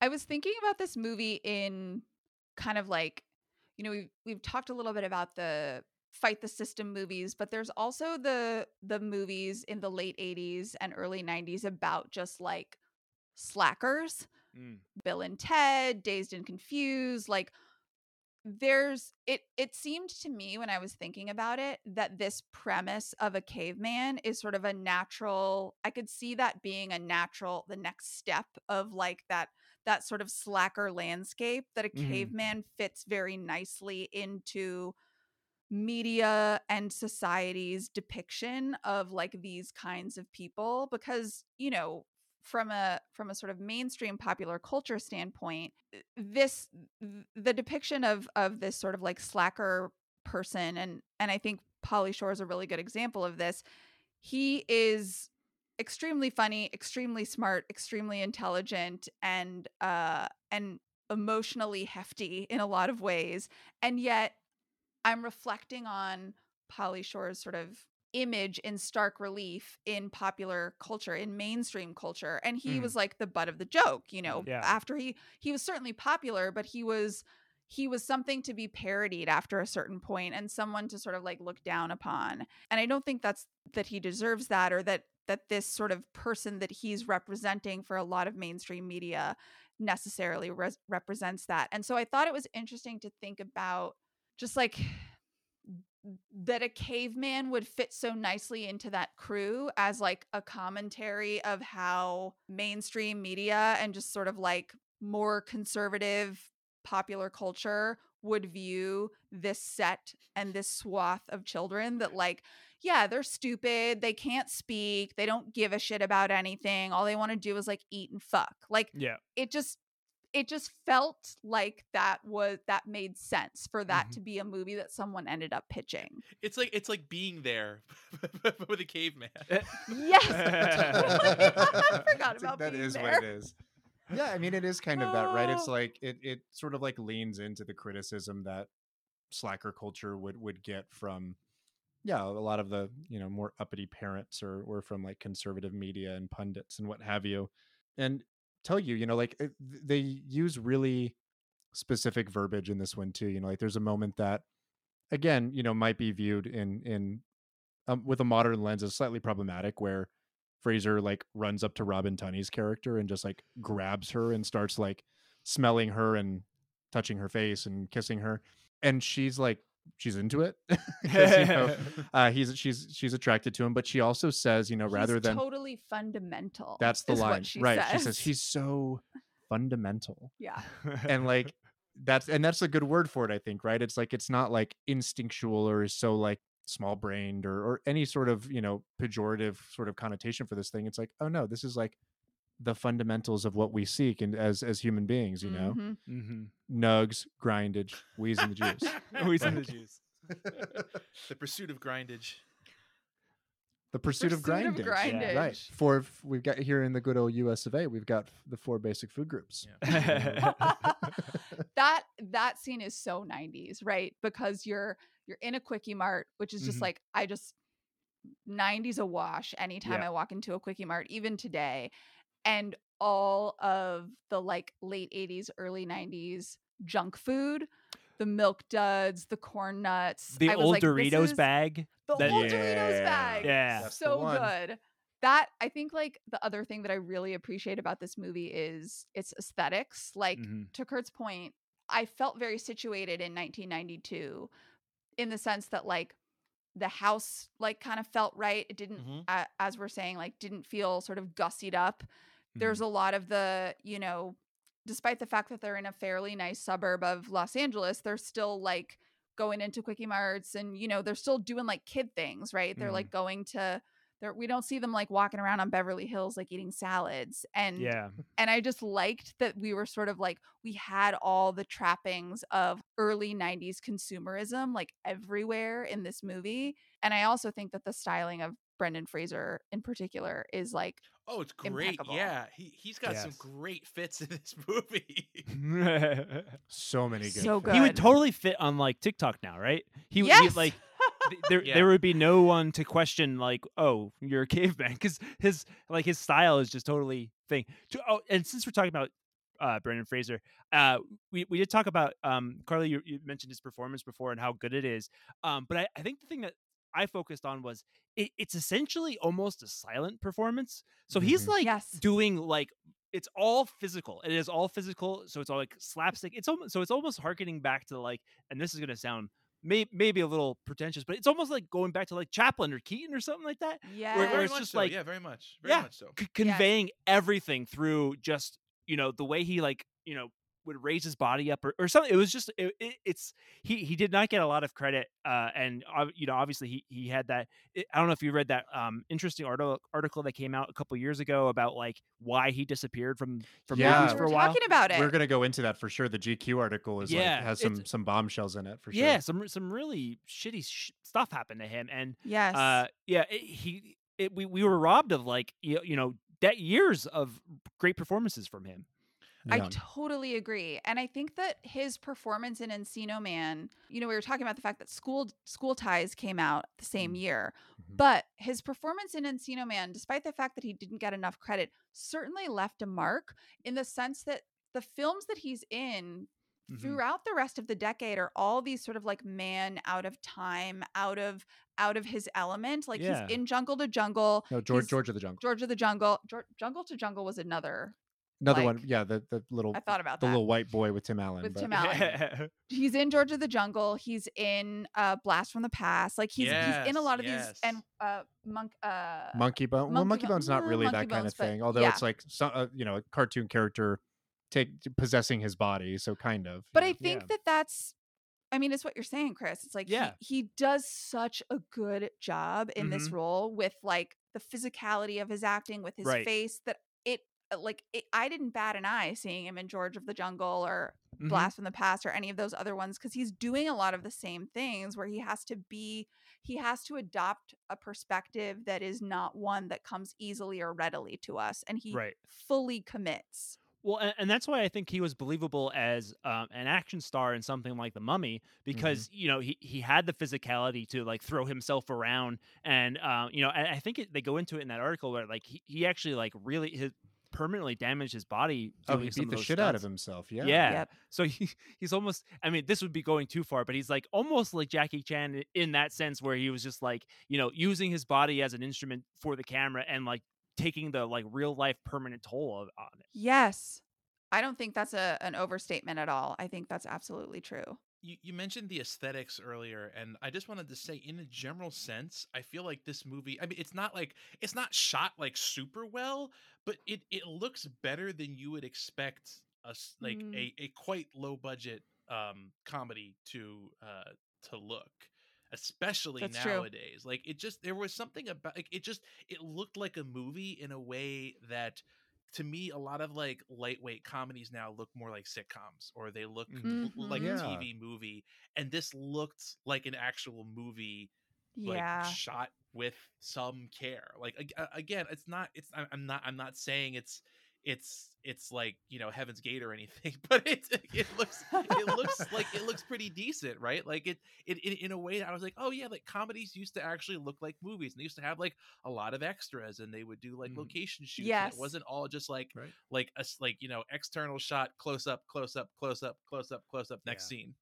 I was thinking about this movie in kind of like, you know, we've talked a little bit about the fight the system movies, but there's also the movies in the late 80s and early 90s about just like slackers, Bill and Ted, Dazed and Confused. Like there's, it seemed to me when I was thinking about it that this premise of a caveman is sort of a natural, I could see that being a natural, the next step of like that sort of slacker landscape, that a caveman fits very nicely into media and society's depiction of like these kinds of people, because, you know, from a sort of mainstream popular culture standpoint, the depiction of this sort of like slacker person, and I think Pauly Shore is a really good example of this. He is extremely funny, extremely smart, extremely intelligent, and emotionally hefty in a lot of ways, and yet I'm reflecting on Pauly Shore's sort of image in stark relief in popular culture, in mainstream culture. And he was like the butt of the joke, you know, after he was certainly popular, but he was something to be parodied after a certain point and someone to sort of like look down upon. And I don't think that he deserves that, or that this sort of person that he's representing for a lot of mainstream media necessarily represents that. And so I thought it was interesting to think about just like that a caveman would fit so nicely into that crew as like a commentary of how mainstream media and just sort of like more conservative popular culture would view this set and this swath of children that like, yeah, they're stupid, they can't speak, they don't give a shit about anything, all they want to do is like eat and fuck. Like, yeah, it just felt like that made sense for that to be a movie that someone ended up pitching. It's like being there with a caveman. Yes. I forgot about that. That is there. What it is. Yeah, I mean, it is kind of that, right? It's like it sort of like leans into the criticism that slacker culture would get from, yeah, a lot of the, you know, more uppity parents or from like conservative media and pundits and what have you. And tell you know, like they use really specific verbiage in this one too, you know, like there's a moment that, again, you know, might be viewed in with a modern lens as slightly problematic, where Fraser like runs up to Robin Tunney's character and just like grabs her and starts like smelling her and touching her face and kissing her, and she's into it because, you know, she's attracted to him, but she also says, you know, rather he's than totally fundamental. That's the line, right? Says. She says he's so fundamental. Yeah, and like that's a good word for it, I think. Right? It's like it's not like instinctual or is so like small-brained or any sort of, you know, pejorative sort of connotation for this thing. It's like, oh no, this is like the fundamentals of what we seek and as human beings, you know, nugs, grindage, wheezing the juice, wheezing the juice, the pursuit of grindage, the pursuit of grindage. Yeah. Right. We've got here in the good old U.S. of A. We've got the four basic food groups. Yeah. that scene is so 90s, right? Because you're in a Quickie Mart, which is just like, I just 90s awash anytime I walk into a Quickie Mart, even today. And all of the like late 80s, early 90s junk food, the Milk Duds, the Corn Nuts, the old Doritos bag. The old Doritos bag. Yeah. So good. That, I think, like the other thing that I really appreciate about this movie is its aesthetics. Like, to Kurt's point, I felt very situated in 1992 in the sense that like the house like kind of felt right. It didn't, as we're saying, like didn't feel sort of gussied up. There's a lot of the, you know, despite the fact that they're in a fairly nice suburb of Los Angeles, they're still like going into Quickie Marts and, you know, they're still doing like kid things, right? They're like going to there. We don't see them like walking around on Beverly Hills, like eating salads. And I just liked that we were sort of like, we had all the trappings of early 90s consumerism, like everywhere in this movie. And I also think that the styling of Brendan Fraser in particular is like, oh, it's great. Impeccable. Yeah. He's got some great fits in this movie. So many good. So good. He would totally fit on like TikTok now, right? He would like there would be no one to question like, oh, you're a caveman, because his style is just totally thing. Oh, and since we're talking about Brendan Fraser. We did talk about, Carly, you mentioned his performance before and how good it is. But I think the thing that I focused on was it's essentially almost a silent performance. So he's like doing like, it's all physical. It is all physical. So it's all like slapstick. It's almost hearkening back to like, and this is going to sound maybe a little pretentious, but it's almost like going back to like Chaplin or Keaton or something like that. Yeah. Where it's just so, like, yeah, very much so. Conveying everything through just, you know, the way he like, you know, would raise his body up or something. It was just, he did not get a lot of credit. And you know, obviously he had that, I don't know if you read that interesting article that came out a couple years ago about like why he disappeared from movies for a while. Talking about it. We're going to go into that for sure. The GQ article is has some bombshells in it for sure. Yeah. Some really shitty stuff happened to him. And we were robbed of like, you know, that years of great performances from him. Yeah. I totally agree. And I think that his performance in Encino Man, you know, we were talking about the fact that School Ties came out the same year, but his performance in Encino Man, despite the fact that he didn't get enough credit, certainly left a mark in the sense that the films that he's in throughout the rest of the decade are all these sort of like man out of time, out of his element. Like he's in Jungle to Jungle. No, George of the Jungle. George of the Jungle. Jungle to Jungle was another like, one. Yeah. The little, I thought about the little white boy with Tim Allen. Tim Allen. He's in George of the Jungle. He's in Blast from the Past. Like he's in a lot of these and Monkey Bone. Well, Monkey Bone's not really that kind of thing. Although it's like, you know, a cartoon character possessing his body. So kind of, but I think that's, I mean, it's what you're saying, Chris. It's like, he does such a good job in this role with like the physicality of his acting, with his face that I didn't bat an eye seeing him in George of the Jungle or Blast from the Past or any of those other ones, because he's doing a lot of the same things where he has to adopt a perspective that is not one that comes easily or readily to us, and he fully commits. Well, and that's why I think he was believable as an action star in something like The Mummy, because you know he had the physicality to like throw himself around, and you know I think they go into it in that article where like he actually like really permanently damaged his body. Oh, he beat the shit out of himself. Yeah. So he's almost, I mean, this would be going too far, but he's like almost like Jackie Chan in that sense, where he was just like, you know, using his body as an instrument for the camera and like taking the like real life permanent toll on it. Yes. I don't think that's an overstatement at all. I think that's absolutely true. You mentioned the aesthetics earlier, and I just wanted to say, in a general sense, I feel like this movie, I mean, it's not shot like super well, but it looks better than you would expect a quite low budget comedy to look, especially that's nowadays. True. Like there was something about like it looked like a movie in a way that, to me, a lot of like lightweight comedies now look more like sitcoms, or they look like a TV movie. And this looked like an actual movie, like shot with some care. Like again, I'm not saying it's like, you know, Heaven's Gate or anything, but it looks pretty decent, right? Like it in a way that I was like, oh yeah, like comedies used to actually look like movies, and they used to have like a lot of extras, and they would do like location shoots. Yes. And it wasn't all just like like you know, external shot, close up, next scene.